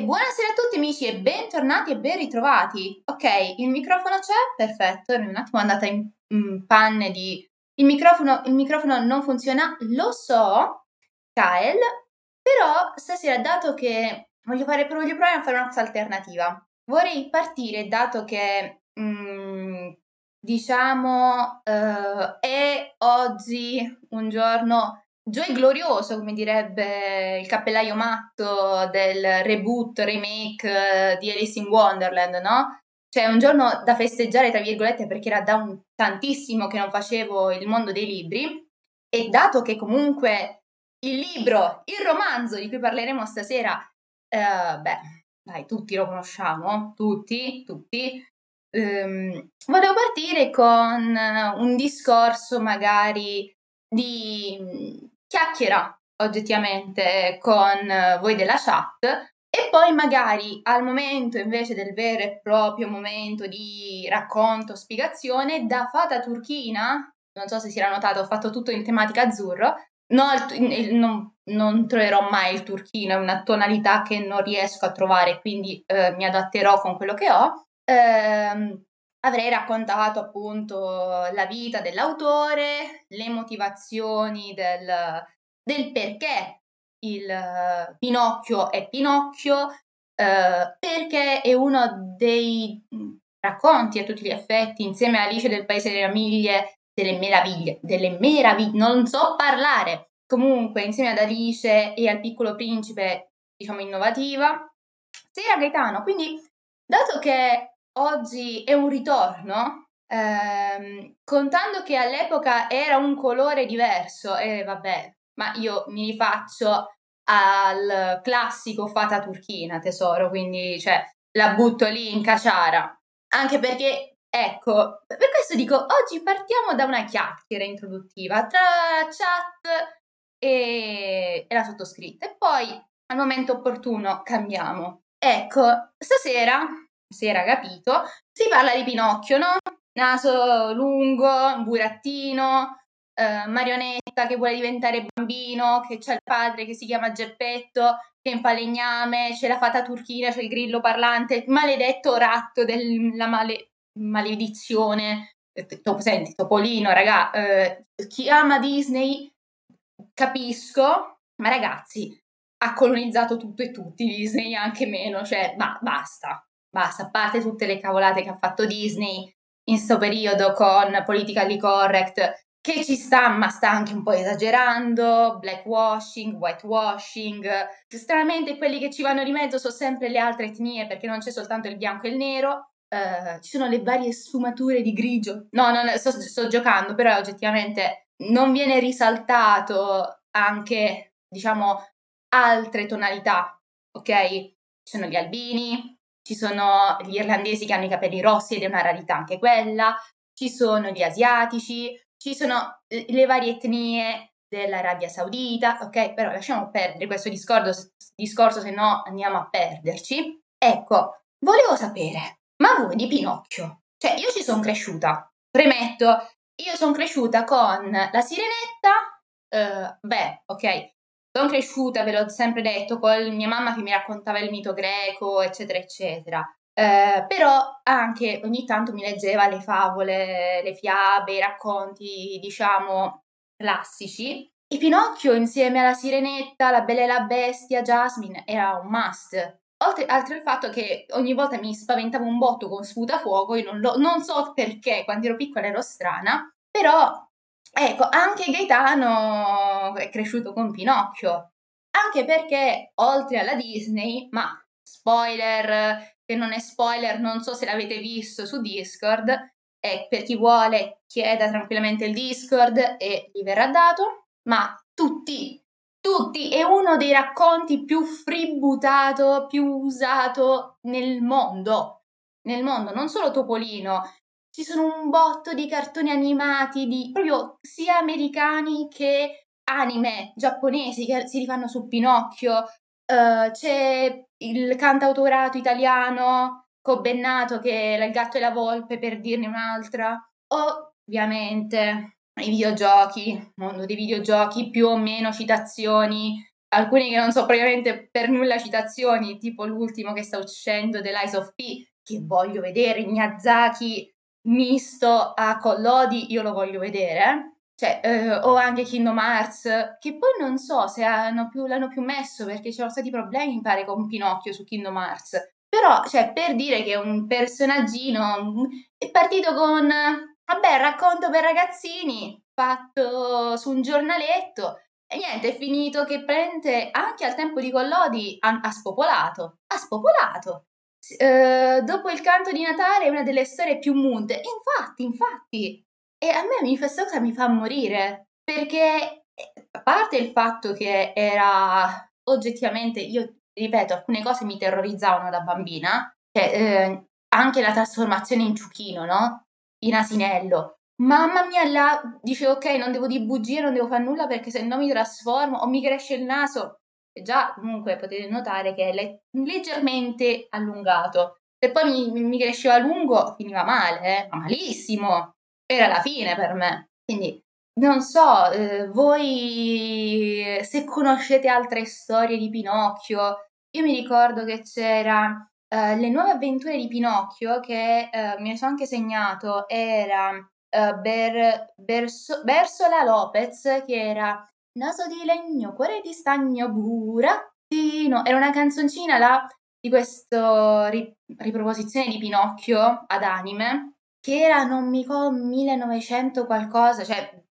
E buonasera a tutti amici e bentornati e ben ritrovati. Ok, il microfono c'è? Perfetto, ero un attimo andata in panne di... Il microfono non funziona, lo so, Kael, però stasera dato che voglio provare a fare una cosa alternativa. Vorrei partire dato che, è oggi un giorno... Joy glorioso, come direbbe il cappellaio matto del reboot, remake di Alice in Wonderland, no? Cioè un giorno da festeggiare, tra virgolette, perché era da tantissimo che non facevo il mondo dei libri, e dato che comunque il libro, il romanzo di cui parleremo stasera, tutti lo conosciamo, tutti, volevo partire con un discorso magari di... chiacchiera oggettivamente con voi della chat e poi magari al momento invece del vero e proprio momento di racconto, spiegazione, da fata turchina, non so se si era notato, ho fatto tutto in tematica azzurro, non troverò mai il turchino, è una tonalità che non riesco a trovare, quindi mi adatterò con quello che ho. Avrei raccontato appunto la vita dell'autore, le motivazioni del perché il Pinocchio è Pinocchio, perché è uno dei racconti a tutti gli effetti, insieme a Alice del Paese delle Meraviglie, non so parlare, comunque insieme ad Alice e al Piccolo Principe, diciamo innovativa. Sera Gaetano, quindi dato che oggi è un ritorno, contando che all'epoca era un colore diverso, ma io mi rifaccio al classico fata turchina, tesoro, quindi cioè, la butto lì in caciara, anche perché, ecco, per questo dico, oggi partiamo da una chiacchiera introduttiva tra chat e la sottoscritta, e poi al momento opportuno cambiamo. Ecco, stasera... si era capito, si parla di Pinocchio, no? Naso lungo, burattino, marionetta che vuole diventare bambino, che c'è il padre che si chiama Geppetto, che è un falegname, c'è la fata turchina, c'è il grillo parlante, il maledetto ratto della maledizione. Senti, Topolino, raga, chi ama Disney capisco, ma ragazzi, ha colonizzato tutto e tutti, Disney anche meno, cioè, ma basta. Basta, a parte tutte le cavolate che ha fatto Disney in sto periodo con Politically Correct, che ci sta, ma sta anche un po' esagerando, blackwashing, whitewashing. Stranamente quelli che ci vanno di mezzo sono sempre le altre etnie, perché non c'è soltanto il bianco e il nero. Ci sono le varie sfumature di grigio. No, sto giocando, però oggettivamente non viene risaltato anche, diciamo, altre tonalità, ok? Ci sono gli albini, ci sono gli irlandesi che hanno i capelli rossi ed è una rarità anche quella, ci sono gli asiatici, ci sono le varie etnie dell'Arabia Saudita, ok? Però lasciamo perdere questo discorso, se no andiamo a perderci. Ecco, volevo sapere, ma voi di Pinocchio? Cioè, io ci sono cresciuta, premetto, io sono cresciuta con la sirenetta, sono cresciuta, ve l'ho sempre detto, con mia mamma che mi raccontava il mito greco, eccetera, eccetera. Però anche ogni tanto mi leggeva le favole, le fiabe, i racconti, diciamo, classici. E Pinocchio insieme alla Sirenetta, la Bella e la Bestia, Jasmine, era un must. Oltre al fatto che ogni volta mi spaventavo un botto con Sputafuoco, io non so perché, quando ero piccola ero strana, però... Ecco, anche Gaetano è cresciuto con Pinocchio, anche perché oltre alla Disney, ma spoiler, che non è spoiler, non so se l'avete visto su Discord, e per chi vuole chieda tranquillamente il Discord e gli verrà dato, ma tutti, è uno dei racconti più fribbutato, più usato nel mondo, non solo Topolino. Ci sono un botto di cartoni animati, di proprio sia americani che anime giapponesi che si rifanno su Pinocchio. C'è il cantautorato italiano con Bennato, che è il gatto e la volpe, per dirne un'altra. Ovviamente i videogiochi, mondo dei videogiochi, più o meno citazioni alcuni che non sono praticamente per nulla citazioni, tipo l'ultimo che sta uscendo, The Lies of P, che voglio vedere, Miyazaki misto a Collodi, io lo voglio vedere, cioè, o anche Kingdom Hearts, che poi non so se l'hanno più messo, perché c'erano stati problemi, mi pare, con Pinocchio su Kingdom Hearts, però, cioè, per dire che è un personaggino, è partito con, vabbè, racconto per ragazzini, fatto su un giornaletto, e niente, è finito che prende, anche al tempo di Collodi, ha spopolato. Dopo il canto di Natale è una delle storie più munte, infatti, e a me questa cosa mi fa morire, perché a parte il fatto che era oggettivamente, io ripeto, alcune cose mi terrorizzavano da bambina, cioè, anche la trasformazione in ciuchino, no? In asinello, mamma mia, là dicevo ok, non devo dire bugie, non devo fare nulla perché se no mi trasformo o mi cresce il naso. Già, comunque, potete notare che è leggermente allungato. Se poi mi cresceva lungo, finiva male, ma malissimo. Era la fine per me. Quindi, non so, voi se conoscete altre storie di Pinocchio. Io mi ricordo che c'era Le nuove avventure di Pinocchio, che mi sono anche segnato, era Bersola Lopez, che era... Naso di legno, cuore di stagno, burattino. Era una canzoncina là di questa riproposizione di Pinocchio ad anime, che era, non mi ricordo, 1900 qualcosa, cioè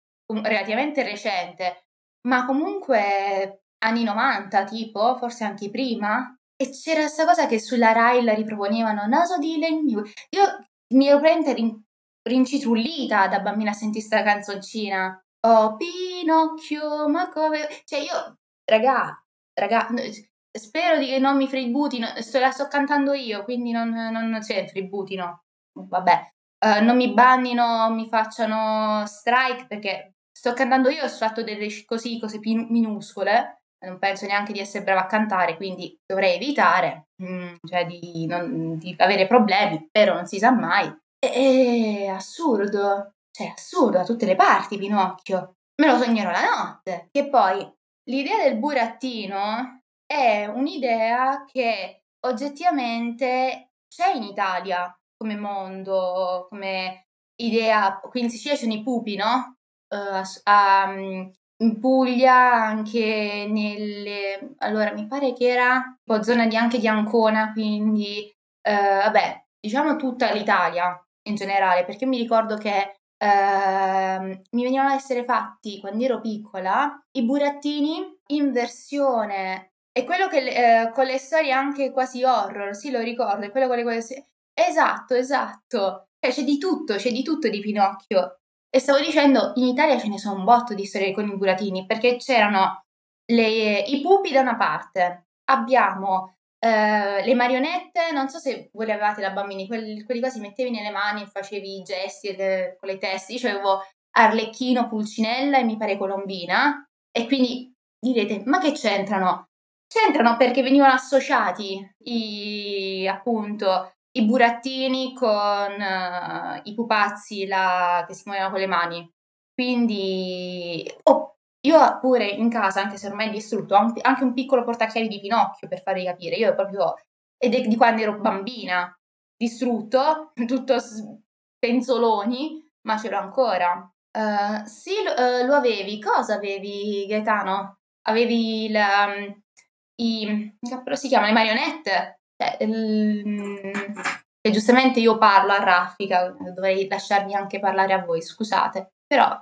relativamente recente, ma comunque anni 90 tipo, forse anche prima. E c'era questa cosa che sulla Rai la riproponevano, Naso di legno. Io mi ero prendendo rincitrullita da bambina a sentire questa canzoncina. Oh Pinocchio, ma come... Cioè io, raga, spero che non mi fributino, la sto cantando io, quindi non cioè, fributino, vabbè, non mi bannino, mi facciano strike, perché sto cantando io, ho fatto delle cose minuscole, non penso neanche di essere brava a cantare, quindi dovrei evitare, cioè di avere problemi, però non si sa mai, è assurdo. Cioè, assurdo, da tutte le parti, Pinocchio. Me lo sognerò la notte. Che poi, l'idea del burattino è un'idea che oggettivamente c'è in Italia come mondo, come idea. Qui in Sicilia ci sono i pupi, no? In Puglia anche nelle... Allora, mi pare che era un po' zona anche di Ancona, quindi... vabbè, diciamo tutta l'Italia in generale, perché mi ricordo che mi venivano a essere fatti quando ero piccola i burattini in versione, e quello che con le storie anche quasi horror, sì, lo ricordo, è quello con le esatto, cioè, c'è di tutto di Pinocchio. E stavo dicendo, in Italia ce ne sono un botto di storie con i burattini, perché c'erano i pupi da una parte, abbiamo le marionette, non so se voi le avevate da bambini, quelli quasi mettevi nelle mani e facevi i gesti con le teste. Io avevo Arlecchino, Pulcinella e mi pare Colombina, e quindi direte, ma che c'entrano? C'entrano perché venivano associati i burattini con i pupazzi che si muovevano con le mani, quindi... Io pure in casa, anche se ormai è distrutto, ho anche un piccolo portachiavi di Pinocchio, per farvi capire. Io proprio, ed è di quando ero bambina, distrutto, tutto penzoloni, ma ce l'ho ancora. Sì, lo avevi. Cosa avevi, Gaetano? Avevi però si chiamano le marionette? E giustamente io parlo a raffica, dovrei lasciarmi anche parlare a voi, scusate. Però,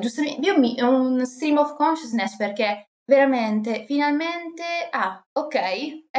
giustamente, io un stream of consciousness, perché veramente, finalmente, ok,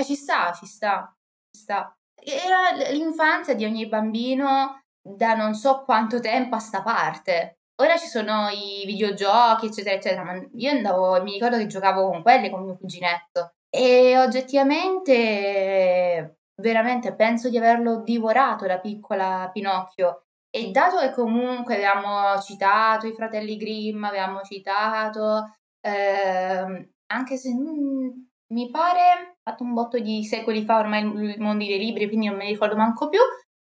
ci sta. Era l'infanzia di ogni bambino da non so quanto tempo a sta parte. Ora ci sono i videogiochi, eccetera, eccetera, ma io mi ricordo che giocavo con quelle, con mio cuginetto. E oggettivamente, veramente, penso di averlo divorato da piccola Pinocchio. E dato che comunque avevamo citato i Fratelli Grimm, avevamo citato, anche se mi pare, fatto un botto di secoli fa ormai il mondo dei libri, quindi non me ne ricordo manco più,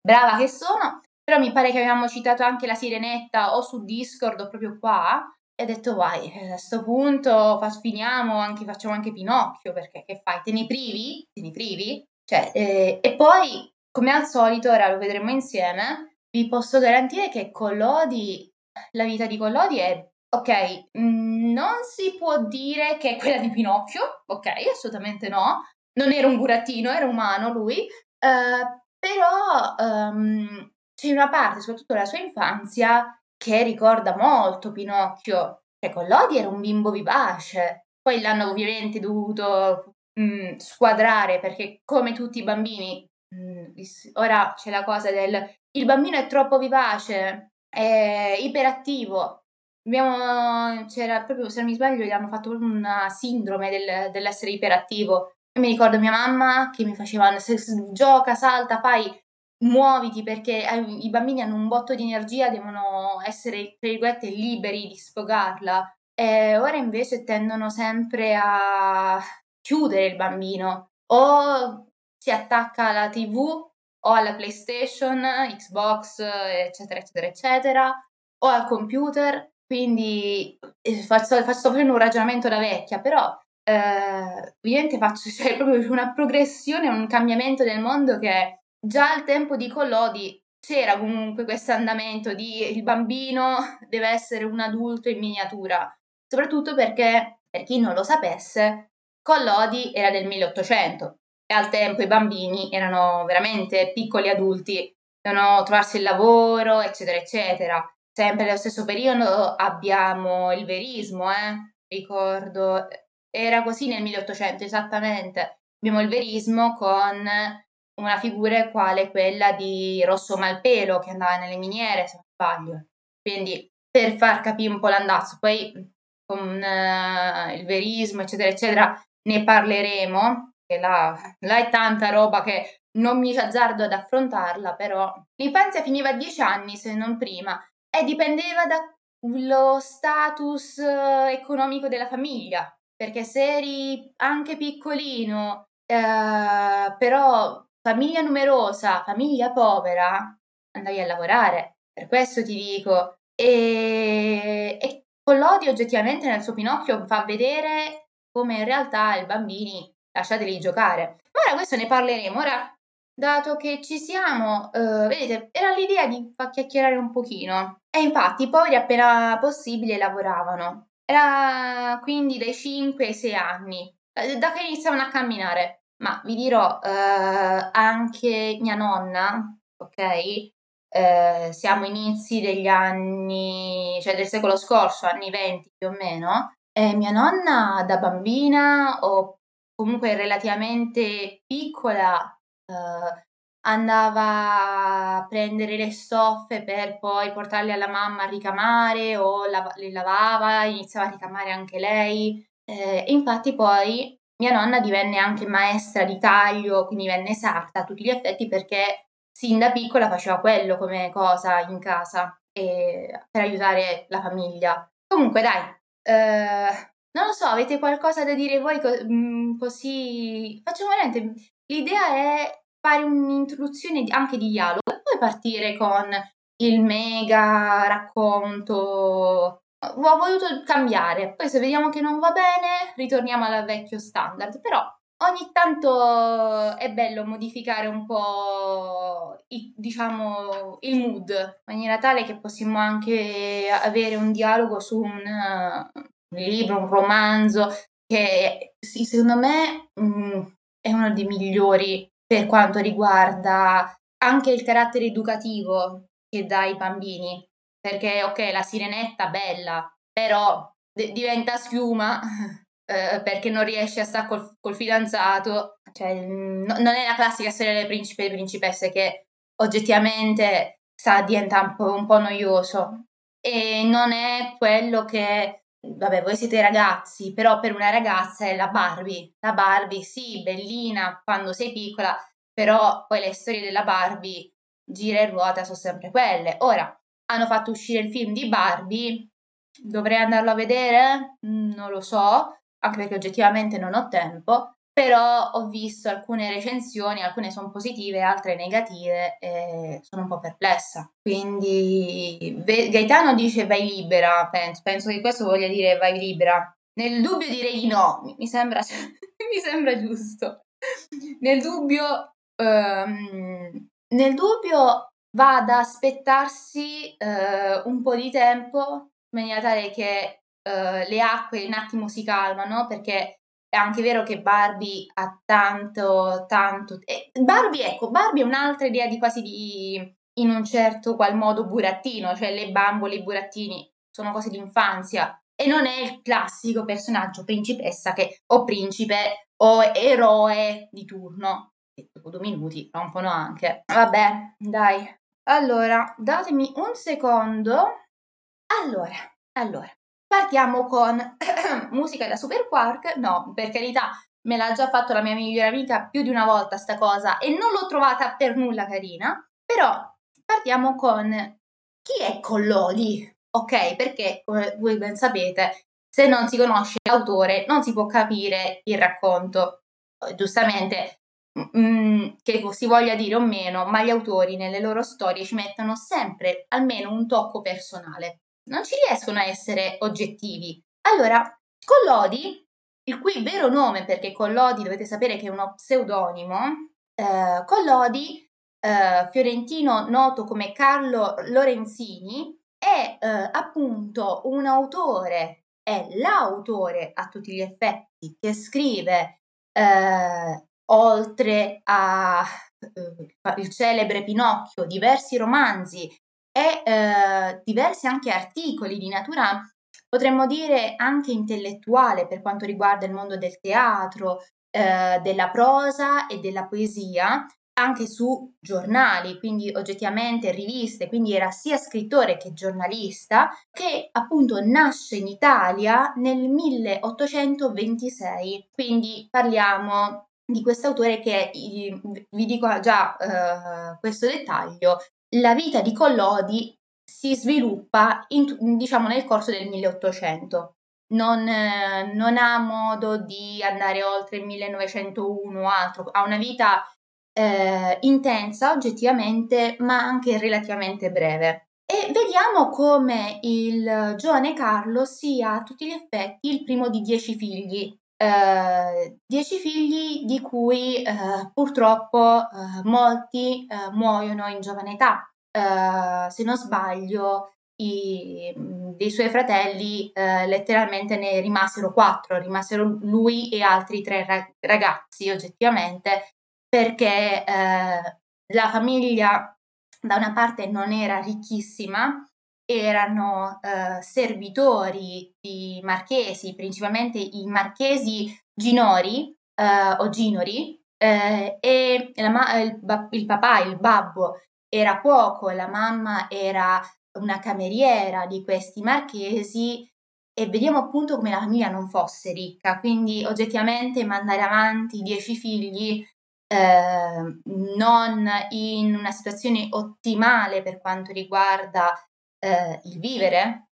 brava che sono, però mi pare che avevamo citato anche la Sirenetta o su Discord o proprio qua, E ho detto, vai, a questo punto facciamo anche Pinocchio, perché che fai? Te ne privi? Te ne privi? Cioè, e poi, come al solito, ora lo vedremo insieme, vi posso garantire che Collodi, la vita di Collodi è, ok, non si può dire che è quella di Pinocchio, ok, assolutamente no, non era un burattino, era umano lui, però c'è una parte, soprattutto della sua infanzia, che ricorda molto Pinocchio, cioè Collodi era un bimbo vivace, poi l'hanno ovviamente dovuto squadrare, perché come tutti i bambini, ora c'è la cosa del il bambino è troppo vivace, è iperattivo, c'era proprio, se non mi sbaglio, gli hanno fatto proprio una sindrome dell'essere iperattivo, e mi ricordo mia mamma che mi faceva gioca, salta, fai, muoviti, perché i bambini hanno un botto di energia, devono essere, tra virgolette, liberi di sfogarla. E ora invece tendono sempre a chiudere il bambino, o si attacca alla TV o alla PlayStation, Xbox, eccetera, eccetera, eccetera, o al computer. Quindi sto facendo un ragionamento da vecchia, però ovviamente c'è proprio una progressione, un cambiamento del mondo che già al tempo di Collodi c'era comunque questo andamento di il bambino deve essere un adulto in miniatura, soprattutto perché, per chi non lo sapesse, Collodi era del 1800 e al tempo i bambini erano veramente piccoli adulti, dovevano trovarsi il lavoro, eccetera, eccetera. Sempre nello stesso periodo abbiamo il verismo, ricordo, era così nel 1800 esattamente, abbiamo il verismo con una figura quale quella di Rosso Malpelo che andava nelle miniere, se non sbaglio. Quindi per far capire un po' l'andazzo, poi con il verismo, eccetera, eccetera, ne parleremo, che là è tanta roba che non mi azzardo ad affrontarla, però l'infanzia finiva a 10 anni, se non prima, e dipendeva dallo status economico della famiglia, perché se eri anche piccolino, però famiglia numerosa, famiglia povera, andavi a lavorare, per questo ti dico. E Collodi oggettivamente nel suo Pinocchio fa vedere come in realtà i bambini lasciateli giocare. Ma ora questo ne parleremo, ora dato che ci siamo, vedete, era l'idea di far chiacchierare un pochino. E infatti i poveri appena possibile lavoravano, era quindi dai 5 ai 6 anni, da che iniziavano a camminare. Ma vi dirò, anche mia nonna, ok? Siamo inizi degli anni, cioè del secolo scorso, anni 20 più o meno, e mia nonna da bambina o comunque relativamente piccola andava a prendere le stoffe per poi portarle alla mamma a ricamare o le lavava, iniziava a ricamare anche lei. Infatti poi mia nonna divenne anche maestra di taglio, quindi divenne sarta a tutti gli effetti, perché sin da piccola faceva quello come cosa in casa per aiutare la famiglia. Comunque dai, non lo so, avete qualcosa da dire voi così? Facciamo veramente, l'idea è fare un'introduzione anche di dialogo e poi partire con il mega racconto. Ho voluto cambiare, poi se vediamo che non va bene ritorniamo al vecchio standard, però ogni tanto è bello modificare un po' diciamo il mood, in maniera tale che possiamo anche avere un dialogo su un libro, un romanzo, che sì, secondo me è uno dei migliori per quanto riguarda anche il carattere educativo che dà ai bambini. Perché, ok, la sirenetta bella, però diventa schiuma perché non riesce a stare col fidanzato. Cioè, non è la classica storia del principe e delle principesse, che oggettivamente diventa un po' noioso. E non è quello che, vabbè, voi siete ragazzi, però per una ragazza è la Barbie. La Barbie, sì, bellina quando sei piccola, però poi le storie della Barbie gira e ruota sono sempre quelle. Ora, hanno fatto uscire il film di Barbie, dovrei andarlo a vedere? Non lo so, anche perché oggettivamente non ho tempo, però ho visto alcune recensioni, alcune sono positive, altre negative, e sono un po' perplessa. Quindi Gaetano dice vai libera, penso che questo voglia dire vai libera. Nel dubbio direi di no, mi sembra giusto. Nel dubbio va ad aspettarsi un po' di tempo, in maniera tale che le acque un attimo si calmano, perché è anche vero che Barbie ha tanto... Barbie è un'altra idea di quasi di, in un certo qual modo, burattino, cioè le bambole, i burattini sono cose di infanzia e non è il classico personaggio principessa che o principe o eroe di turno, che dopo 2 minuti rompono anche. Vabbè, dai. Allora, datemi un secondo. Allora. Partiamo con musica da Super Quark. No, per carità, me l'ha già fatto la mia migliore amica più di una volta sta cosa e non l'ho trovata per nulla carina, però partiamo con chi è Collodi, ok? Perché, come voi ben sapete, se non si conosce l'autore non si può capire il racconto, giustamente, che si voglia dire o meno, ma gli autori nelle loro storie ci mettono sempre almeno un tocco personale. Non ci riescono a essere oggettivi. Allora, Collodi, il cui vero nome, perché Collodi dovete sapere che è uno pseudonimo, Collodi, fiorentino noto come Carlo Lorenzini, è appunto un autore, è l'autore a tutti gli effetti che scrive, oltre a il celebre Pinocchio, diversi romanzi, e diversi anche articoli di natura, potremmo dire anche intellettuale, per quanto riguarda il mondo del teatro, della prosa e della poesia, anche su giornali, quindi oggettivamente riviste, quindi era sia scrittore che giornalista, che appunto nasce in Italia nel 1826, quindi parliamo di quest'autore che, vi dico già questo dettaglio, la vita di Collodi si sviluppa diciamo nel corso del 1800, non ha modo di andare oltre il 1901 o altro, ha una vita intensa oggettivamente ma anche relativamente breve. E vediamo come il giovane Carlo sia a tutti gli effetti il primo di 10 figli. 10 figli di cui purtroppo molti muoiono in giovane età. Se non sbaglio, dei suoi fratelli letteralmente ne rimasero lui e altri 3 ragazzi oggettivamente, perché la famiglia da una parte non era ricchissima, erano servitori di marchesi, principalmente i marchesi Ginori o Ginori, e il papà, il babbo, era cuoco, la mamma era una cameriera di questi marchesi, e vediamo appunto come la famiglia non fosse ricca, quindi oggettivamente mandare avanti 10 figli non in una situazione ottimale per quanto riguarda il vivere,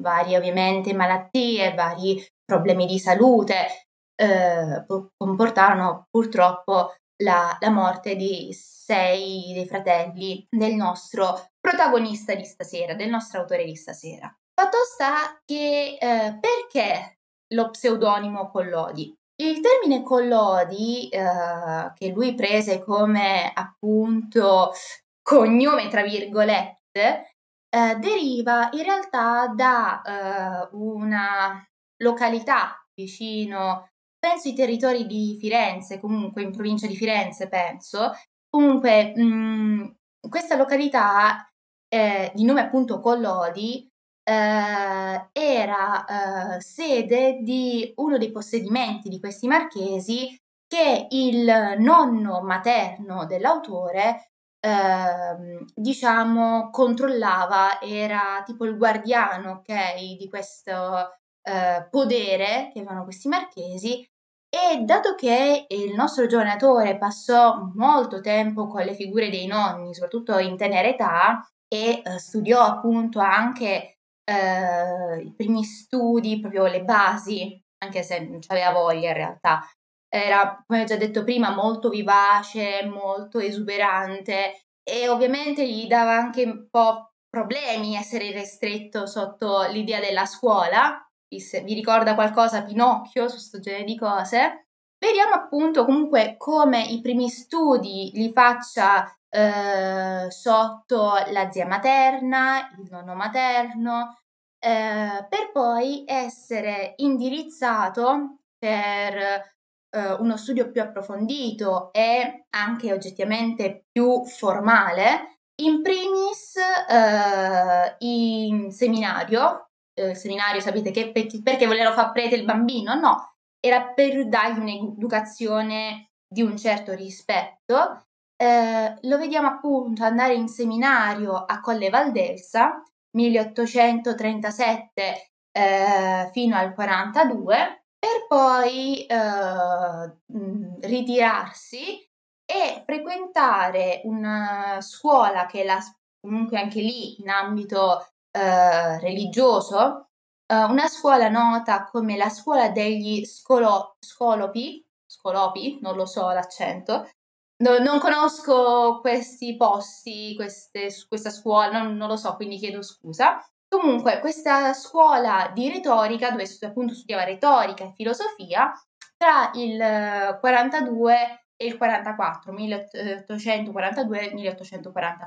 varie ovviamente malattie, vari problemi di salute, comportarono purtroppo la morte di 6 dei fratelli del nostro protagonista di stasera, del nostro autore di stasera. Fatto sta che perché lo pseudonimo Collodi? Il termine Collodi, che lui prese come appunto cognome tra virgolette, deriva in realtà da una località vicino, penso ai territori di Firenze, comunque in provincia di Firenze, penso. Comunque questa località, di nome appunto Collodi, era sede di uno dei possedimenti di questi marchesi che il nonno materno dell'autore diciamo controllava, era tipo il guardiano, ok, di questo podere che avevano questi marchesi. E dato che il nostro giovanatore passò molto tempo con le figure dei nonni, soprattutto in tenera età, e studiò appunto anche i primi studi, proprio le basi, anche se non c'aveva voglia in realtà, era, come ho già detto prima, molto vivace, molto esuberante e ovviamente gli dava anche un po' problemi essere restretto sotto l'idea della scuola. Vi ricorda qualcosa Pinocchio su questo genere di cose? Vediamo appunto comunque come i primi studi li faccia sotto la zia materna, il nonno materno, per poi essere indirizzato per uno studio più approfondito e anche oggettivamente più formale, in primis in seminario. Il seminario, sapete che perché voleva far prete il bambino? No, era per dargli un'educazione di un certo rispetto. Lo vediamo appunto andare in seminario a Colle Valdelsa, 1837 fino al 42, per poi ritirarsi e frequentare una scuola che comunque anche lì in ambito religioso, una scuola nota come la scuola degli Scolopi, non lo so l'accento, non conosco questi posti, questa scuola, non lo so, quindi chiedo scusa. Comunque questa scuola di retorica, dove appunto studiava retorica e filosofia, tra il 42 e il 44, 1842-1844.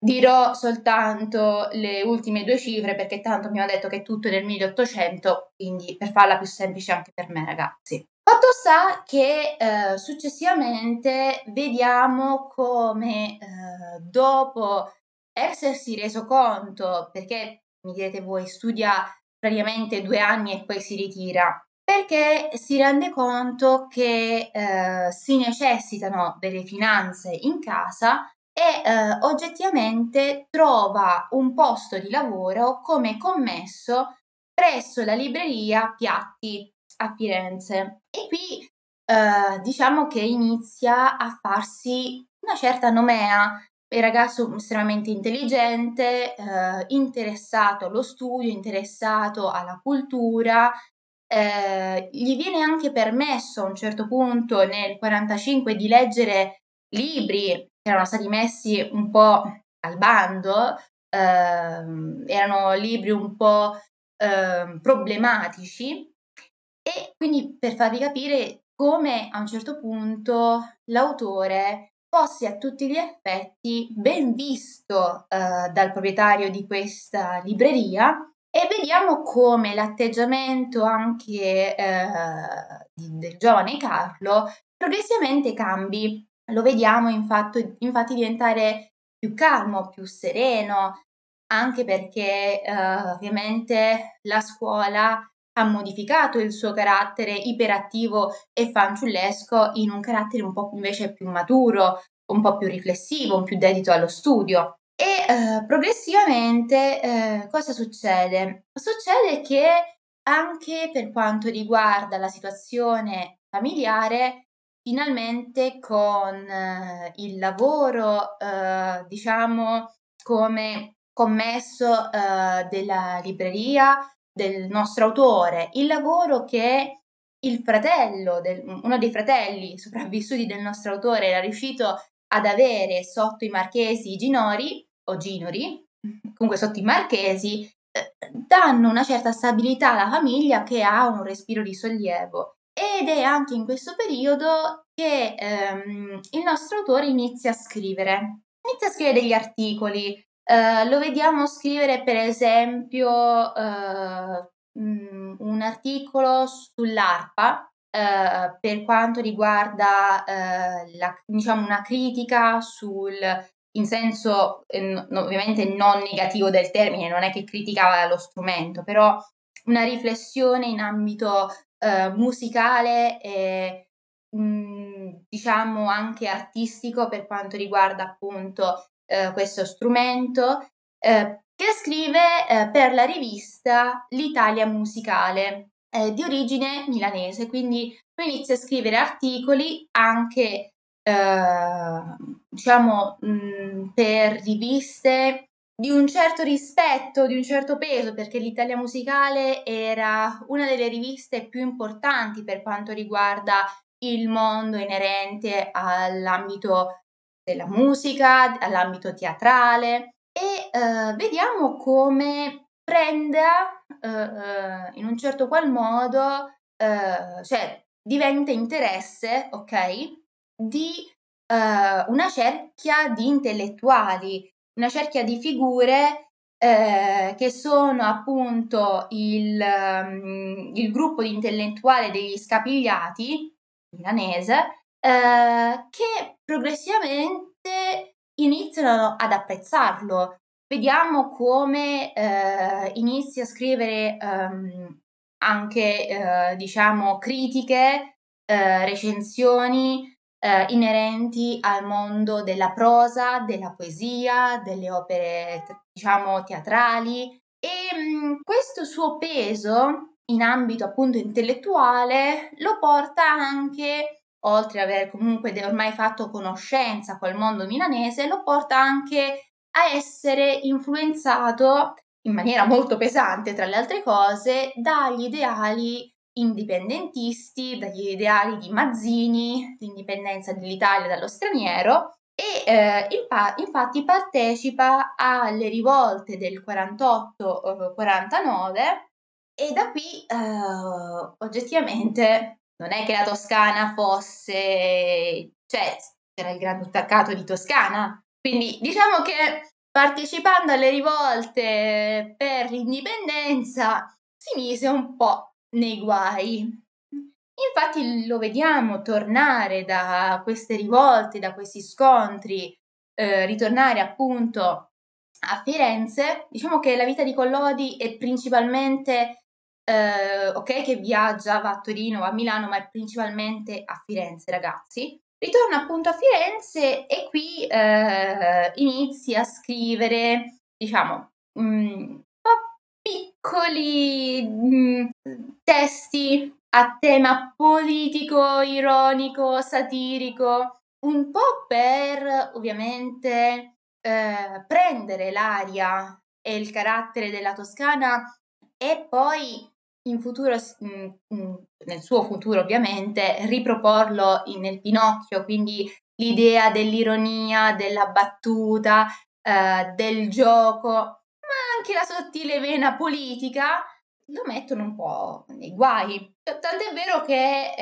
Dirò soltanto le ultime due cifre perché tanto mi hanno detto che è tutto nel 1800, quindi per farla più semplice anche per me, ragazzi. Fatto sta che successivamente vediamo come dopo essersi reso conto, perché mi direte voi studia praticamente 2 anni e poi si ritira, perché si rende conto che si necessitano delle finanze in casa e oggettivamente trova un posto di lavoro come commesso presso la libreria Piatti a Firenze. E qui diciamo che inizia a farsi una certa nomea. Il ragazzo estremamente intelligente, interessato allo studio, interessato alla cultura, gli viene anche permesso a un certo punto nel 45 di leggere libri che erano stati messi un po' al bando, erano libri un po' problematici, e quindi per farvi capire come a un certo punto l'autore fosse a tutti gli effetti ben visto dal proprietario di questa libreria, e vediamo come l'atteggiamento anche del giovane Carlo progressivamente cambi. Lo vediamo infatti diventare più calmo, più sereno, anche perché ovviamente la scuola ha modificato il suo carattere iperattivo e fanciullesco in un carattere un po' invece più maturo, un po' più riflessivo, un più dedito allo studio. E progressivamente cosa succede? Succede che anche per quanto riguarda la situazione familiare, finalmente con il lavoro, diciamo, come commesso della libreria, del nostro autore, il lavoro che il fratello, uno dei fratelli sopravvissuti del nostro autore, era riuscito ad avere sotto i marchesi Ginori, comunque sotto i marchesi, danno una certa stabilità alla famiglia che ha un respiro di sollievo. Ed è anche in questo periodo che il nostro autore inizia a scrivere degli articoli. Lo vediamo scrivere per esempio un articolo sull'arpa per quanto riguarda diciamo una critica in senso ovviamente non negativo del termine, non è che criticava lo strumento, però una riflessione in ambito musicale e diciamo anche artistico per quanto riguarda appunto questo strumento, che scrive per la rivista L'Italia musicale, di origine milanese, quindi lui inizia a scrivere articoli anche diciamo per riviste di un certo rispetto, di un certo peso, perché l'Italia musicale era una delle riviste più importanti per quanto riguarda il mondo inerente all'ambito della musica, all'ambito teatrale, e vediamo come prenda in un certo qual modo, cioè diventa interesse, ok, di una cerchia di intellettuali, una cerchia di figure che sono appunto il gruppo di intellettuali degli Scapigliati, milanese, che progressivamente iniziano ad apprezzarlo. Vediamo come inizia a scrivere anche, diciamo, critiche, recensioni inerenti al mondo della prosa, della poesia, delle opere, diciamo, teatrali, e questo suo peso in ambito appunto intellettuale lo porta anche, oltre ad aver comunque ormai fatto conoscenza col mondo milanese, lo porta anche a essere influenzato in maniera molto pesante, tra le altre cose, dagli ideali indipendentisti, dagli ideali di Mazzini, l'indipendenza dell'Italia dallo straniero, e infatti partecipa alle rivolte del 48-49, e da qui oggettivamente non è che la Toscana fosse, cioè c'era il Granducato di Toscana, quindi diciamo che partecipando alle rivolte per l'indipendenza si mise un po' nei guai. Infatti lo vediamo tornare da queste rivolte, da questi scontri, ritornare appunto a Firenze. Diciamo che la vita di Collodi è principalmente ok, che viaggia, va a Torino, va a Milano, ma è principalmente a Firenze, ragazzi. Ritorna appunto a Firenze e qui inizia a scrivere, diciamo, piccoli testi a tema politico, ironico, satirico, un po' per ovviamente prendere l'aria e il carattere della Toscana, e poi in futuro, nel suo futuro ovviamente, riproporlo nel Pinocchio, quindi l'idea dell'ironia, della battuta, del gioco, ma anche la sottile vena politica lo mettono un po' nei guai. Tant'è vero che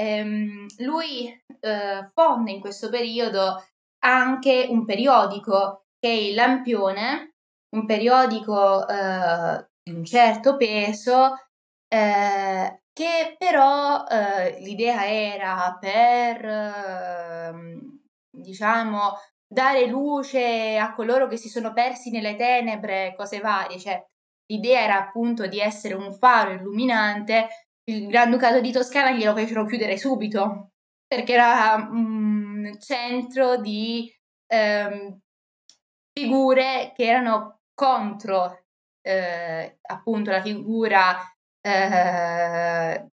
lui fonda in questo periodo anche un periodico che è il Lampione, un periodico di un certo peso, che però l'idea era per, diciamo, dare luce a coloro che si sono persi nelle tenebre, cose varie, cioè l'idea era appunto di essere un faro illuminante. Il Granducato di Toscana glielo fecero chiudere subito, perché era un centro di figure che erano contro appunto la figura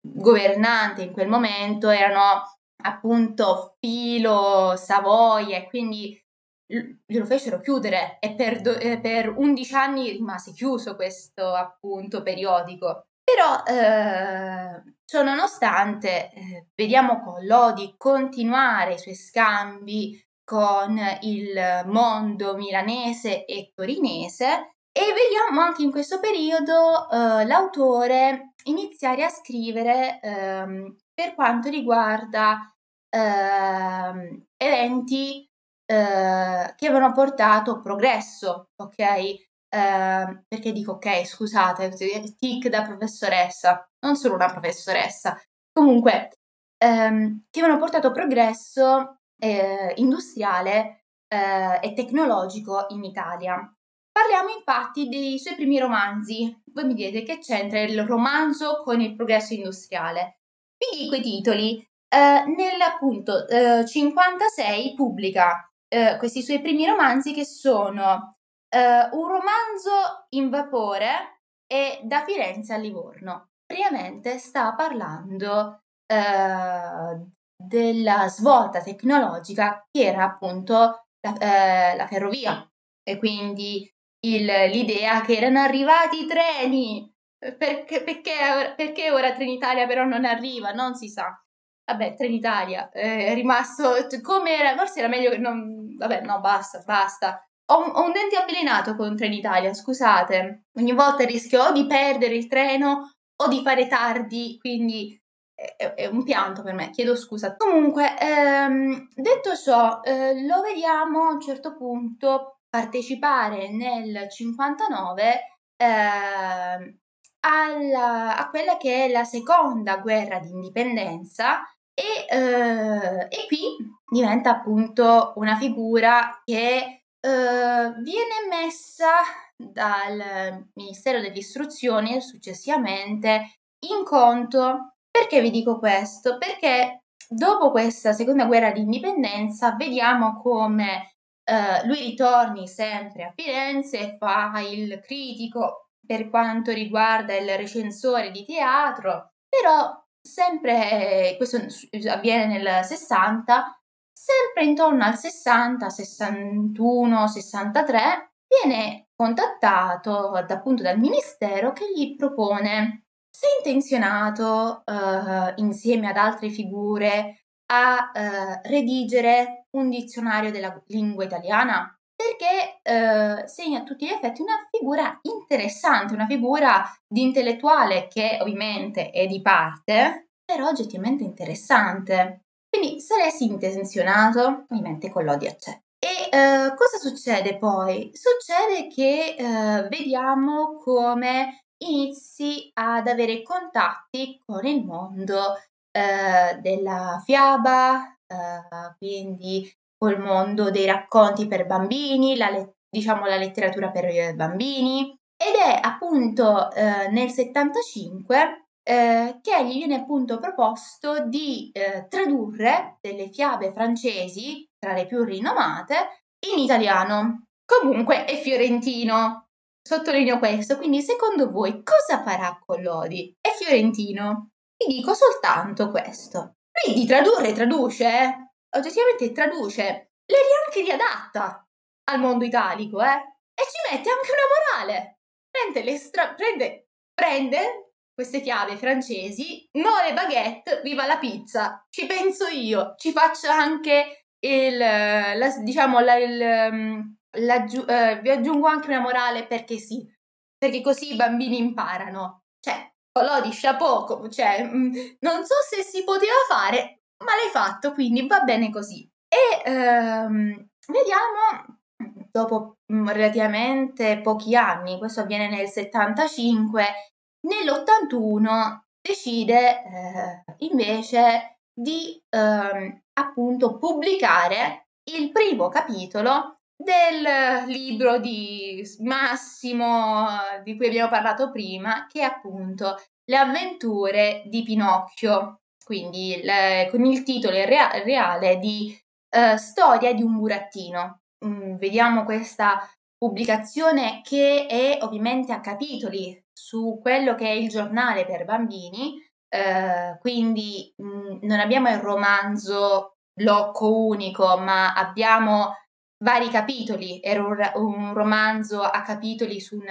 governante in quel momento, erano appunto filo Savoia, e quindi glielo fecero chiudere, e per 11 anni rimase chiuso questo appunto periodico. Però ciononostante vediamo Collodi continuare i suoi scambi con il mondo milanese e torinese, e vediamo anche in questo periodo l'autore iniziare a scrivere per quanto riguarda eventi che avevano portato progresso, ok? Perché dico ok, scusate, tic da professoressa, non solo una professoressa, comunque che avevano portato progresso industriale e tecnologico in Italia. Parliamo infatti dei suoi primi romanzi. Voi mi dite che c'entra il romanzo con il progresso industriale. Vi dico i titoli. Nel appunto 56 pubblica questi suoi primi romanzi, che sono un romanzo in vapore e Da Firenze a Livorno. Praticamente sta parlando della svolta tecnologica che era appunto la ferrovia, e quindi l'idea che erano arrivati i treni, perché ora Trenitalia però non arriva, non si sa. Vabbè, Trenitalia, è rimasto come era, forse era meglio che non... Vabbè, no, basta. Ho un dente avvelenato con Trenitalia, scusate. Ogni volta rischio o di perdere il treno o di fare tardi, quindi è un pianto per me, chiedo scusa. Comunque, detto ciò, lo vediamo a un certo punto partecipare nel 59 a quella che è la seconda guerra di indipendenza. E qui diventa appunto una figura che viene messa dal Ministero dell'Istruzione successivamente in conto. Perché vi dico questo? Perché dopo questa seconda guerra di indipendenza vediamo come lui ritorni sempre a Firenze e fa il critico per quanto riguarda il recensore di teatro, però sempre, questo avviene nel 60, sempre intorno al 60, 61, 63, viene contattato appunto dal ministero che gli propone, se intenzionato insieme ad altre figure a redigere un dizionario della lingua italiana, perché segna a tutti gli effetti una figura interessante, una figura di intellettuale che ovviamente è di parte, però oggettivamente interessante. Quindi saresti intenzionato, ovviamente Collodi accetta. E cosa succede poi? Succede che vediamo come inizi ad avere contatti con il mondo della fiaba, quindi col mondo dei racconti per bambini, la letteratura per bambini, ed è appunto nel 75 che gli viene appunto proposto di tradurre delle fiabe francesi, tra le più rinomate, in italiano. Comunque è fiorentino. Sottolineo questo, quindi secondo voi cosa farà Collodi? È fiorentino. Vi dico soltanto questo. Lui di tradurre traduce, oggettivamente traduce, le anche riadatta al mondo italico, e ci mette anche una morale. Prende queste fiabe francesi, no le baguette, viva la pizza, ci penso io, ci faccio anche vi aggiungo anche una morale perché sì, perché così i bambini imparano. Cioè, Collodi, chapeau, cioè, non so se si poteva fare, ma l'hai fatto, quindi va bene così. E vediamo, dopo relativamente pochi anni, questo avviene nel 75, nell'81 decide invece di appunto pubblicare il primo capitolo del libro di Massimo di cui abbiamo parlato prima, che è appunto Le avventure di Pinocchio, quindi con il titolo reale di Storia di un burattino. Vediamo questa pubblicazione che è ovviamente a capitoli su quello che è il giornale per bambini, quindi non abbiamo il romanzo blocco unico, ma abbiamo vari capitoli, era un romanzo a capitoli su un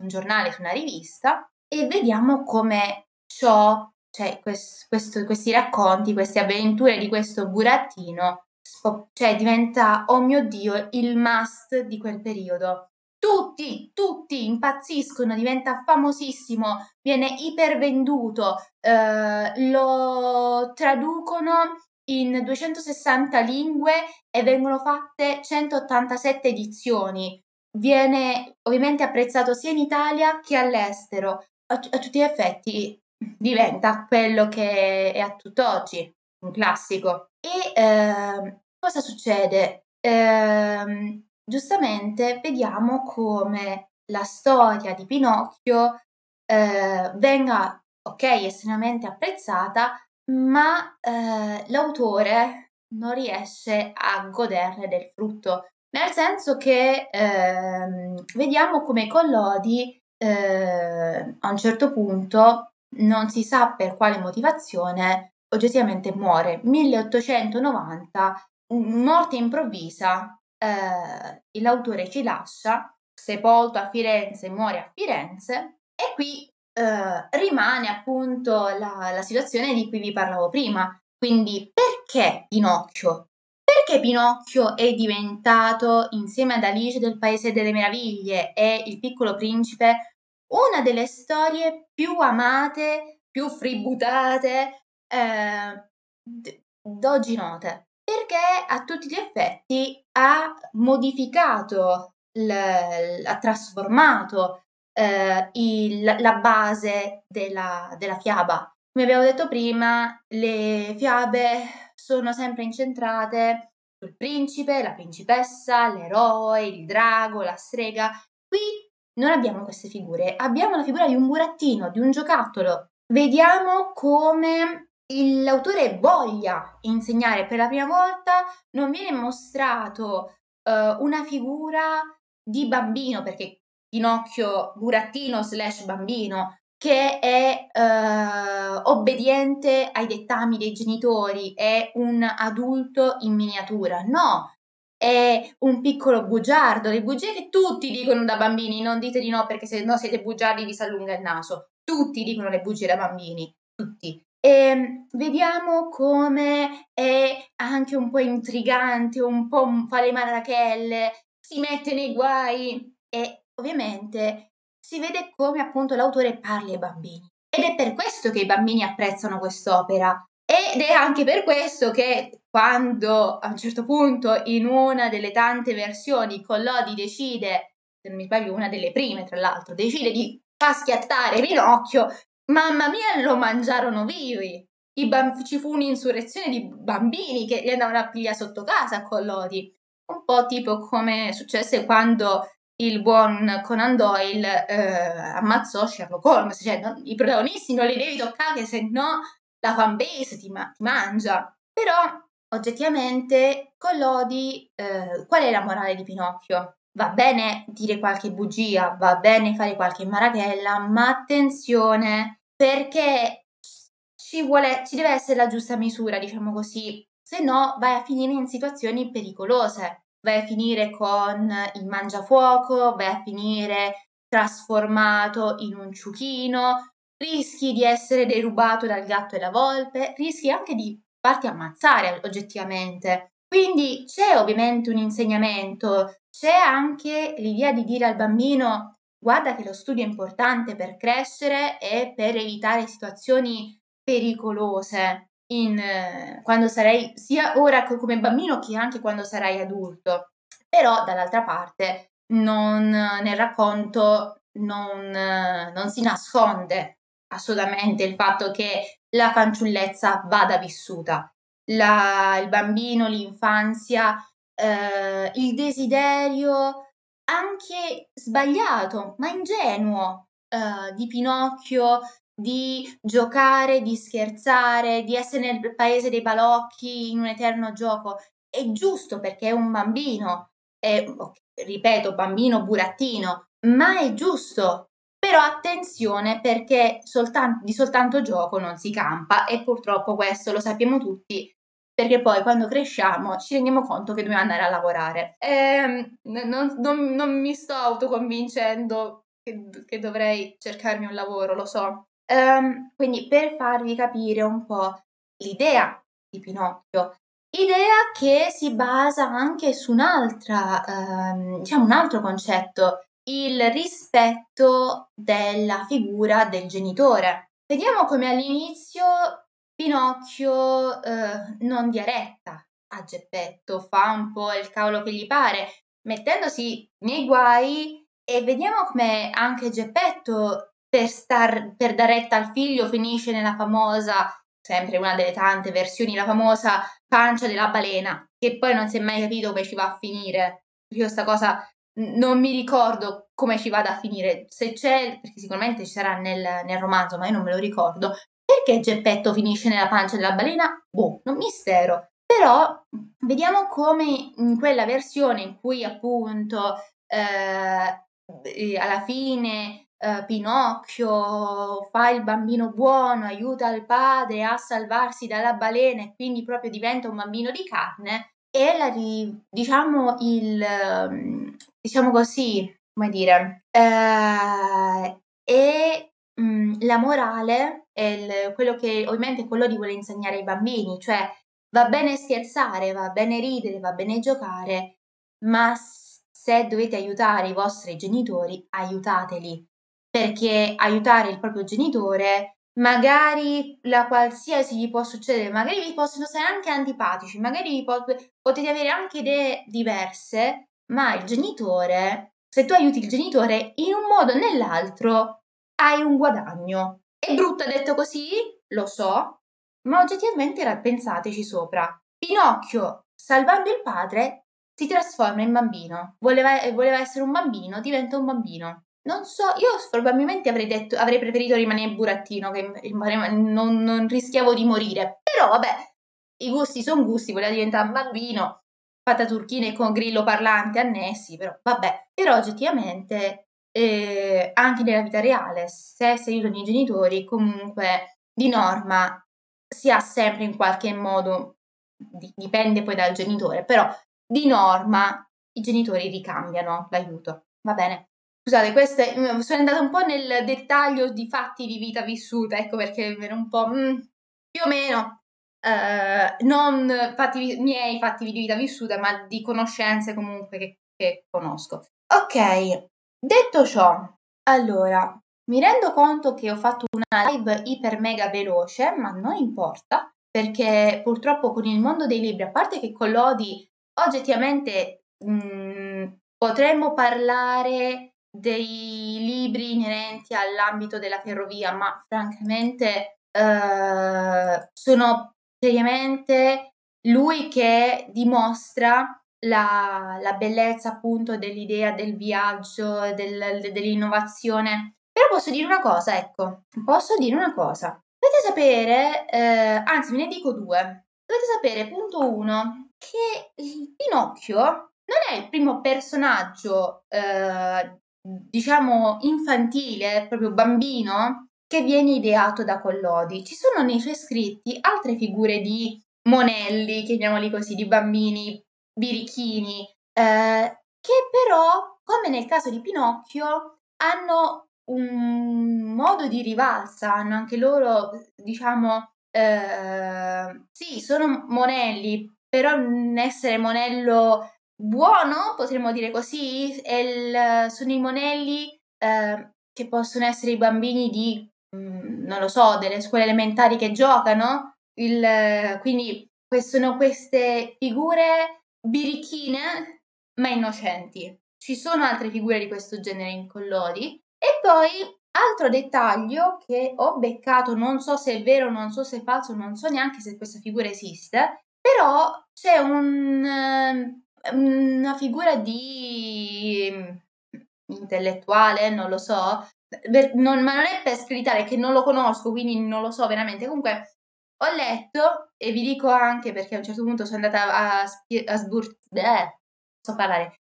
giornale, su una rivista, e vediamo come ciò, cioè questi racconti, queste avventure di questo burattino, cioè diventa, oh mio Dio, il must di quel periodo. Tutti impazziscono, diventa famosissimo, viene ipervenduto, lo traducono in 260 lingue e vengono fatte 187 edizioni. Viene ovviamente apprezzato sia in Italia che all'estero. A tutti gli effetti diventa quello che è a tutt'oggi, un classico. E cosa succede? Giustamente vediamo come la storia di Pinocchio venga, ok, estremamente apprezzata, ma l'autore non riesce a goderne del frutto, nel senso che vediamo come Collodi a un certo punto, non si sa per quale motivazione, oggettivamente muore. 1890, morte improvvisa, l'autore ci lascia, sepolto a Firenze, muore a Firenze, e qui rimane appunto la situazione di cui vi parlavo prima, Quindi perché Pinocchio? Perché Pinocchio è diventato, insieme ad Alice del Paese delle Meraviglie e Il Piccolo Principe, una delle storie più amate, più fributate d'oggi note? Perché a tutti gli effetti ha modificato, ha trasformato la base della fiaba. Come abbiamo detto prima, le fiabe sono sempre incentrate sul principe, la principessa, l'eroe, il drago, la strega. Qui non abbiamo queste figure, abbiamo la figura di un burattino, di un giocattolo. Vediamo come l'autore voglia insegnare per la prima volta, non viene mostrato una figura di bambino, perché Pinocchio burattino / bambino, che è obbediente ai dettami dei genitori, è un adulto in miniatura. No, è un piccolo bugiardo, le bugie che tutti dicono da bambini, non dite di no perché se no siete bugiardi vi si allunga il naso, tutti dicono le bugie da bambini, tutti. E vediamo come è anche un po' intrigante, un po' fa le marachelle, si mette nei guai e ovviamente si vede come appunto l'autore parli ai bambini. Ed è per questo che i bambini apprezzano quest'opera. Ed è anche per questo che quando a un certo punto in una delle tante versioni Collodi decide, se non mi sbaglio una delle prime tra l'altro, decide di far schiattare Pinocchio, mamma mia lo mangiarono vivi. Ci fu un'insurrezione di bambini che li andavano a pigliare sotto casa a Collodi. Un po' tipo come successe quando il buon Conan Doyle ammazzò Sherlock Holmes, cioè i protagonisti non li devi toccare, se no la fanbase ti mangia. Però oggettivamente Collodi, qual è la morale di Pinocchio? Va bene dire qualche bugia, va bene fare qualche marachella, ma attenzione, perché ci deve essere la giusta misura, diciamo così, se no vai a finire in situazioni pericolose. Vai a finire con il mangiafuoco, vai a finire trasformato in un ciuchino, rischi di essere derubato dal gatto e la volpe, rischi anche di farti ammazzare oggettivamente. Quindi c'è ovviamente un insegnamento, c'è anche l'idea di dire al bambino guarda che lo studio è importante per crescere e per evitare situazioni pericolose. Quando sarai sia ora come bambino che anche quando sarai adulto, però dall'altra parte nel racconto non si nasconde assolutamente il fatto che la fanciullezza vada vissuta, il bambino, l'infanzia, il desiderio anche sbagliato ma ingenuo di Pinocchio di giocare, di scherzare, di essere nel paese dei balocchi in un eterno gioco. È giusto perché è un bambino, ripeto, bambino burattino, ma è giusto. Però attenzione perché soltanto gioco non si campa e purtroppo questo lo sappiamo tutti perché poi quando cresciamo ci rendiamo conto che dobbiamo andare a lavorare. Non mi sto autoconvincendo che dovrei cercarmi un lavoro, lo so. Quindi per farvi capire un po' l'idea di Pinocchio, idea che si basa anche su un altro concetto, il rispetto della figura del genitore. Vediamo come all'inizio Pinocchio non dia retta a Geppetto, fa un po' il cavolo che gli pare, mettendosi nei guai, e vediamo come anche Geppetto per dar retta al figlio finisce nella famosa, sempre una delle tante versioni, la famosa pancia della balena, che poi non si è mai capito come ci va a finire. Io sta cosa non mi ricordo come ci vada a finire, se c'è, perché sicuramente ci sarà nel romanzo, ma io non me lo ricordo. Perché Geppetto finisce nella pancia della balena? Boh, non mistero. Però vediamo come in quella versione in cui appunto alla fine Pinocchio fa il bambino buono, aiuta il padre a salvarsi dalla balena e quindi proprio diventa un bambino di carne, e la morale è quello che ovviamente Collodi vuole insegnare ai bambini, cioè va bene scherzare, va bene ridere, va bene giocare, ma se dovete aiutare i vostri genitori, aiutateli, perché aiutare il proprio genitore magari la qualsiasi gli può succedere, magari vi possono essere anche antipatici, magari potete avere anche idee diverse, ma il genitore, se tu aiuti il genitore in un modo o nell'altro hai un guadagno. È brutto detto così, lo so, ma oggettivamente pensateci sopra. Pinocchio, salvando il padre, si trasforma in bambino. Voleva essere un bambino, diventa un bambino. Non so, io probabilmente avrei preferito rimanere burattino, che non rischiavo di morire. Però vabbè, i gusti sono gusti, voleva diventare un bambino, fatta turchine con grillo parlante annessi, però vabbè. Però oggettivamente anche nella vita reale, se si aiutano i genitori, comunque di norma si ha sempre in qualche modo, dipende poi dal genitore, però di norma i genitori ricambiano l'aiuto, va bene? Scusate, queste, sono andata un po' nel dettaglio di fatti di vita vissuta, ecco perché era un po' più o meno non fatti miei, fatti di vita vissuta, ma di conoscenze comunque che conosco. Ok, detto ciò, allora, mi rendo conto che ho fatto una live iper mega veloce, ma non importa, perché purtroppo con il mondo dei libri, a parte che Collodi oggettivamente potremmo parlare dei libri inerenti all'ambito della ferrovia, ma francamente sono seriamente lui che dimostra la bellezza appunto dell'idea del viaggio, dell'innovazione. Però posso dire una cosa, ecco, dovete sapere, anzi ve ne dico due. Dovete sapere, punto uno, che Pinocchio non è il primo personaggio diciamo infantile, proprio bambino, che viene ideato da Collodi. Ci sono nei suoi scritti altre figure di monelli, chiamiamoli così, di bambini birichini, che però, come nel caso di Pinocchio, hanno un modo di rivalsa, hanno anche loro, diciamo, sì, sono monelli, però un essere monello buono, potremmo dire così, sono i monelli che possono essere i bambini di, non lo so, delle scuole elementari che giocano, quindi sono queste figure birichine ma innocenti. Ci sono altre figure di questo genere in Collodi. E poi, altro dettaglio che ho beccato, non so se è vero, non so se è falso, non so neanche se questa figura esiste, però c'è una figura di intellettuale, non lo so, ma non è per screditare, che non lo conosco, quindi non lo so veramente. Comunque ho letto, e vi dico anche perché a un certo punto sono andata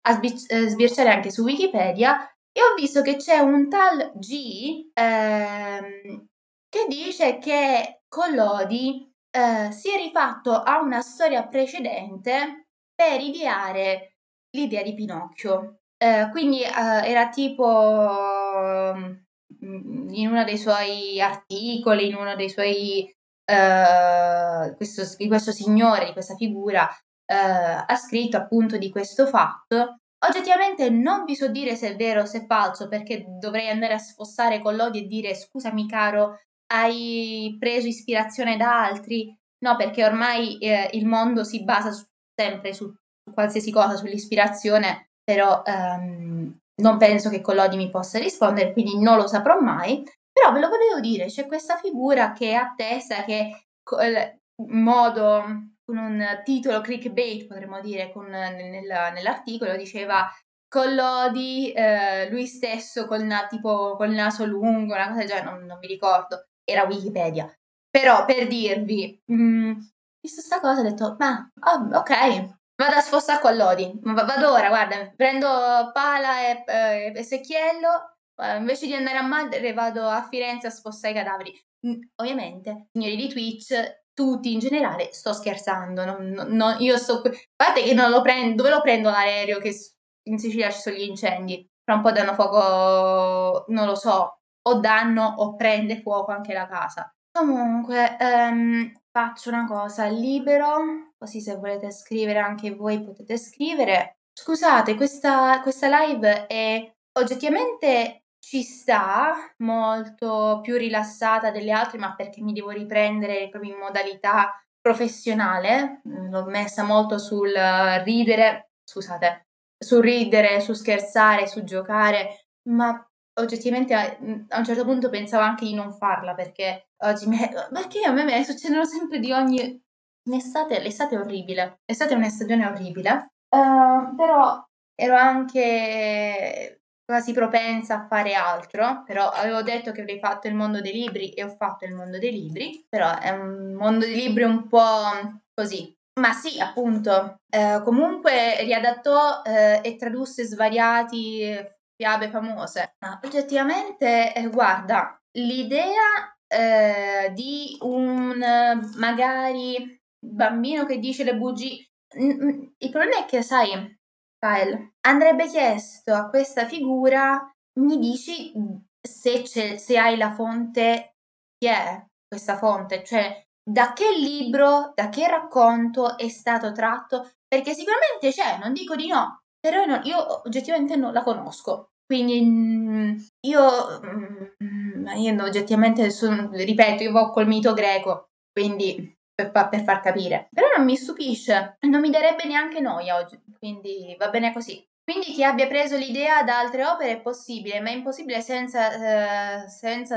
a sbirciare anche su Wikipedia, e ho visto che c'è un tal G che dice che Collodi si è rifatto a una storia precedente per ideare l'idea di Pinocchio. Quindi era tipo in uno dei suoi articoli, in uno dei suoi questo signore, di questa figura, ha scritto appunto di questo fatto. Oggettivamente non vi so dire se è vero o se è falso, perché dovrei andare a sfossare Collodi e dire scusami caro, hai preso ispirazione da altri? No, perché ormai il mondo si basa sempre su qualsiasi cosa, sull'ispirazione, però non penso che Collodi mi possa rispondere, quindi non lo saprò mai. Però ve lo volevo dire, c'è questa figura che attesta che con un titolo clickbait, potremmo dire, nell'articolo diceva Collodi lui stesso col naso lungo, una cosa del genere, non mi ricordo, era Wikipedia. Però per dirvi, visto sta cosa ho detto, ma ok, vado a sfossare Collodi, vado ora, guarda, prendo pala e secchiello, invece di andare a Madre vado a Firenze a sfossare i cadaveri. Ovviamente, signori di Twitch, tutti in generale, sto scherzando, io sto qui, a parte che non lo prendo, dove lo prendo l'aereo che in Sicilia ci sono gli incendi? Fra un po' danno fuoco, non lo so, o danno o prende fuoco anche la casa. Comunque faccio una cosa, libero, così se volete scrivere anche voi potete scrivere. Scusate, questa live è oggettivamente ci sta, molto più rilassata delle altre, ma perché mi devo riprendere proprio in modalità professionale, l'ho messa molto sul ridere, scusate, su ridere, su scherzare, su giocare, ma oggettivamente a un certo punto pensavo anche di non farla perché oggi perché a me succedono sempre di ogni l'estate è orribile, l'estate è una stagione orribile, però ero anche quasi propensa a fare altro, però avevo detto che avrei fatto il mondo dei libri e ho fatto il mondo dei libri, però è un mondo dei libri un po' così. Ma sì, appunto, comunque riadattò e tradusse svariati fiabe famose. Ma oggettivamente, guarda, l'idea di un magari bambino che dice le bugie, il problema è che, sai, Kyle, andrebbe chiesto a questa figura, mi dici se hai la fonte, chi è questa fonte, cioè da che libro, da che racconto è stato tratto, perché sicuramente c'è, non dico di no, però io oggettivamente non la conosco, quindi io oggettivamente sono, ripeto, io ho col mito greco, quindi per far capire, però non mi stupisce, non mi darebbe neanche noia oggi, quindi va bene così. Quindi chi abbia preso l'idea da altre opere è possibile, ma è impossibile senza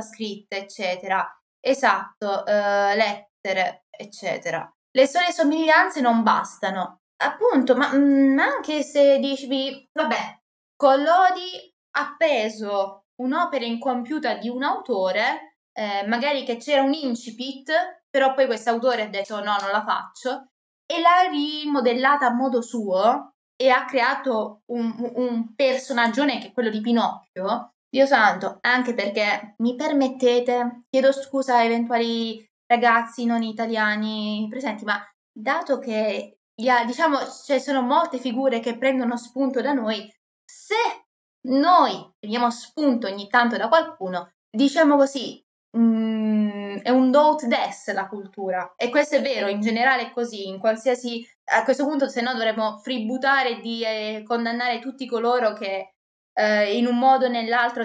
scritte, eccetera. Esatto, lettere, eccetera. Le sole somiglianze non bastano. Appunto, ma anche se dici, vabbè, Collodi ha preso un'opera incompiuta di un autore, magari che c'era un incipit, però poi quest'autore ha detto no, non la faccio, e l'ha rimodellata a modo suo e ha creato un personaggione che è quello di Pinocchio. Dio santo, anche perché, mi permettete, chiedo scusa a eventuali ragazzi non italiani presenti, ma dato che, diciamo, sono molte figure che prendono spunto da noi, se noi prendiamo spunto ogni tanto da qualcuno, diciamo così, è un do ut des la cultura. E questo è vero, in generale è così, in qualsiasi... A questo punto, se no, dovremmo tributare di condannare tutti coloro che... in un modo o nell'altro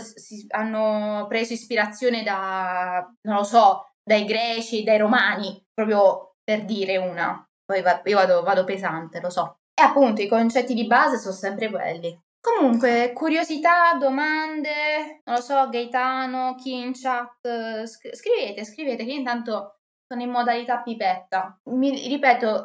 hanno preso ispirazione da, non lo so, dai greci, dai romani, proprio per dire una. Poi io vado pesante, lo so. E appunto i concetti di base sono sempre quelli. Comunque, curiosità, domande, non lo so, Gaetano, chi in chat, scrivete, che intanto sono in modalità pipetta. Mi ripeto,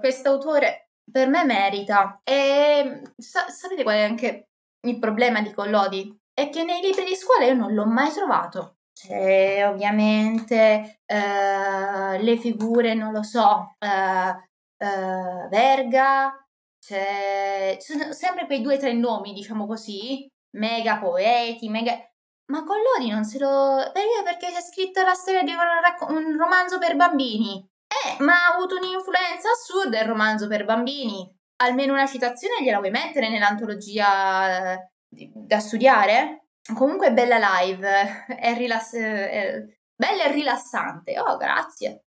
quest'autore per me merita. E sapete qual è anche... Il problema di Collodi è che nei libri di scuola io non l'ho mai trovato. C'è ovviamente le figure, non lo so, Verga, sono sempre quei 2 o 3 nomi, diciamo così, mega poeti, mega... Ma Collodi non se lo... Perché c'è scritto la storia di un romanzo per bambini. Ma ha avuto un'influenza assurda il romanzo per bambini. Almeno una citazione gliela vuoi mettere nell'antologia da studiare? Comunque è bella live, è bella e rilassante. Oh, grazie.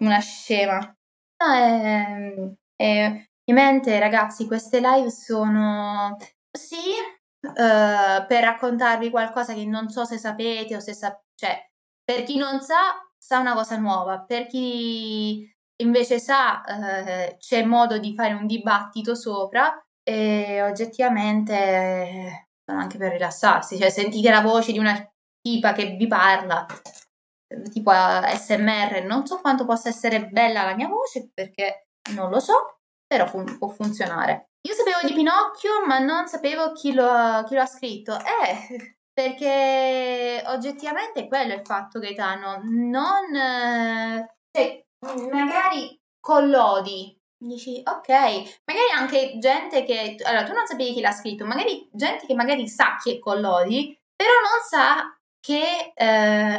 Una scema. Ovviamente, ragazzi, queste live sono... Sì, per raccontarvi qualcosa che non so se sapete o se sapete... Cioè, per chi non sa una cosa nuova. Per chi... invece sa, c'è modo di fare un dibattito sopra e oggettivamente sono anche per rilassarsi, cioè sentite la voce di una tipa che vi parla, tipo ASMR, non so quanto possa essere bella la mia voce perché non lo so, però può funzionare. Io sapevo di Pinocchio ma non sapevo chi lo ha scritto, perché oggettivamente quello è il fatto, Gaetano, non... magari Collodi dici ok, magari anche gente che allora tu non sapevi chi l'ha scritto, magari gente che magari sa chi è Collodi però non sa che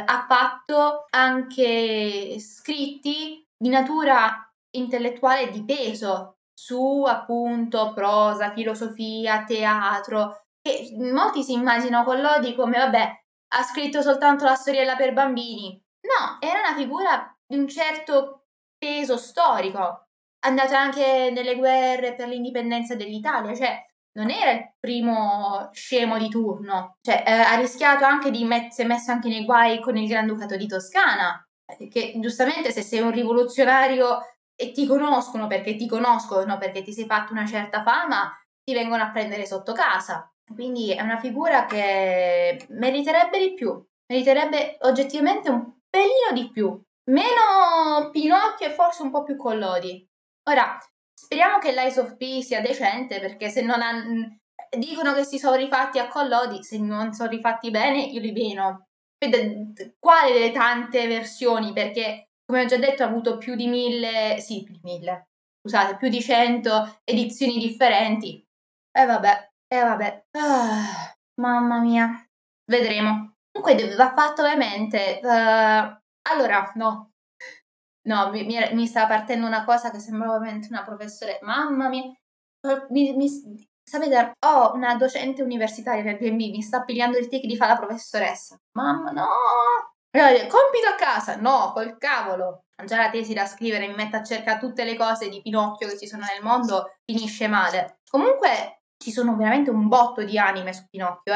ha fatto anche scritti di natura intellettuale di peso su appunto prosa, filosofia, teatro, E molti si immaginano Collodi come, vabbè, ha scritto soltanto la storiella per bambini. No, era una figura di un certo peso storico, andata anche nelle guerre per l'indipendenza dell'Italia, cioè non era il primo scemo di turno, cioè ha rischiato anche di si è messo anche nei guai con il Granducato di Toscana, perché giustamente se sei un rivoluzionario e ti conoscono perché ti sei fatto una certa fama, ti vengono a prendere sotto casa. Quindi è una figura che meriterebbe di più, meriterebbe oggettivamente un pelino di più, meno Pinocchio e forse un po' più Collodi. Ora, speriamo che Lies of P sia decente, perché se non dicono che si sono rifatti a Collodi, se non sono rifatti bene io li veno. Quale delle tante versioni, perché come ho già detto ha avuto più di 100 edizioni differenti. Mamma mia, vedremo. Comunque va fatto ovviamente. Mi sta partendo una cosa che sembra ovviamente una professoressa. Mamma mia, sapete, ho una docente universitaria per B&B, mi sta pigliando il tic di fare la professoressa. Mamma, no! Allora, compito a casa? No, col cavolo! Ho già la tesi da scrivere, mi metto a cercare tutte le cose di Pinocchio che ci sono nel mondo, finisce male. Comunque ci sono veramente un botto di anime su Pinocchio,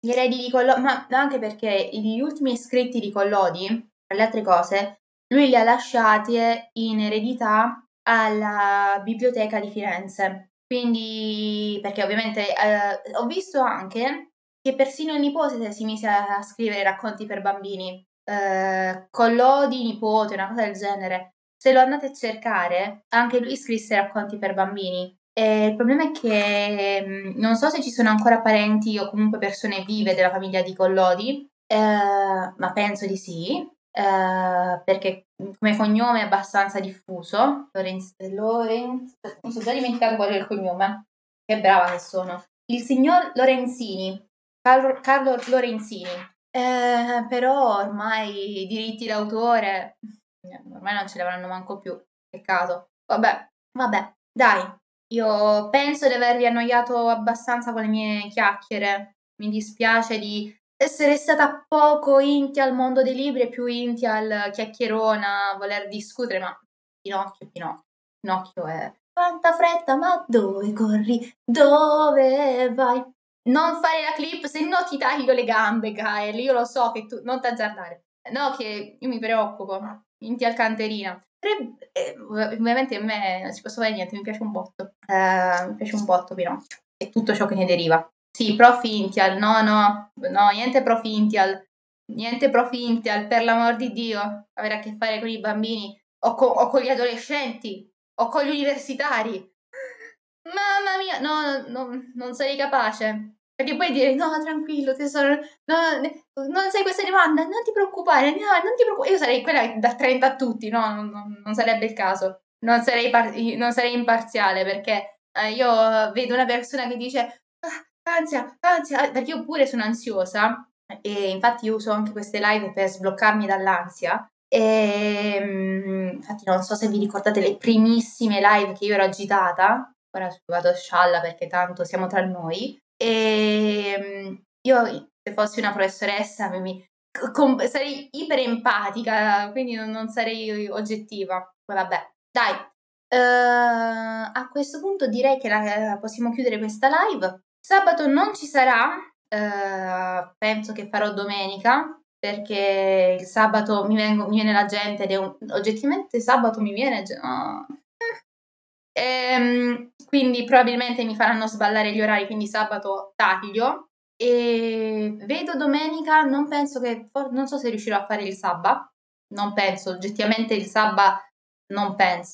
Gli eredi di Collodi, ma anche perché gli ultimi scritti di Collodi, tra le altre cose, lui li ha lasciati in eredità alla biblioteca di Firenze. Quindi, perché ovviamente ho visto anche che persino il nipote si mise a scrivere racconti per bambini. Collodi, nipote, una cosa del genere. Se lo andate a cercare, anche lui scrisse racconti per bambini. E il problema è che non so se ci sono ancora parenti o comunque persone vive della famiglia di Collodi, ma penso di sì, perché come cognome è abbastanza diffuso. Lorenz, mi sono già dimenticato qual è il cognome, che brava che sono. Il signor Lorenzini, Carlo Lorenzini, però ormai i diritti d'autore ormai non ce li avranno manco più, peccato. Vabbè, dai. Io penso di avervi annoiato abbastanza con le mie chiacchiere. Mi dispiace di essere stata poco intia al mondo dei libri e più intia al chiacchierona, a voler discutere, ma Pinocchio è... Quanta fretta, ma dove corri? Dove vai? Non fare la clip, se no ti taglio le gambe, Gael. Io lo so che tu... Non t'azzardare. No, che io mi preoccupo. Intia al canterina. Ovviamente a me non si può fare niente, mi piace un botto Pinocchio e tutto ciò che ne deriva. Sì, Profintial, no, niente Profintial, per l'amor di Dio, avere a che fare con i bambini o con gli adolescenti o con gli universitari, mamma mia, no, non sarei capace, perché puoi dire no, tranquillo tesoro, no, non sai questa domanda, non ti preoccupare, io sarei quella da 30 a tutti, non sarebbe il caso, non sarei imparziale, perché io vedo una persona che dice ansia, perché io pure sono ansiosa e infatti io uso anche queste live per sbloccarmi dall'ansia e infatti non so se vi ricordate le primissime live che io ero agitata, ora vado a scialla perché tanto siamo tra noi. E io, se fossi una professoressa, sarei iperempatica, quindi non sarei oggettiva. Vabbè, dai, a questo punto direi che possiamo chiudere questa live. Sabato non ci sarà, penso che farò domenica, perché il sabato mi viene la gente, ed è oggettivamente sabato mi viene... Oh. Quindi probabilmente mi faranno sballare gli orari, quindi sabato taglio e vedo domenica, non so se riuscirò a fare il sabba, non penso oggettivamente, magari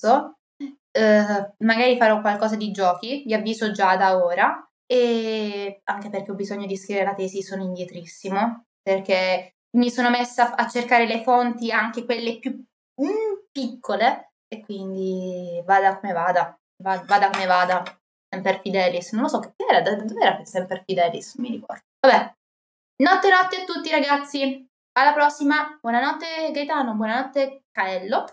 farò qualcosa di giochi, vi avviso già da ora, e anche perché ho bisogno di scrivere la tesi, sono indietrissimo perché mi sono messa a cercare le fonti, anche quelle più piccole. E quindi vada come vada, Semper Fidelis, non lo so che era, da dove era Semper Fidelis, non mi ricordo. Vabbè, notte a tutti ragazzi, alla prossima, buonanotte Gaetano, buonanotte Caello,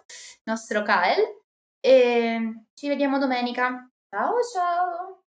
nostro Cael, e ci vediamo domenica, ciao ciao!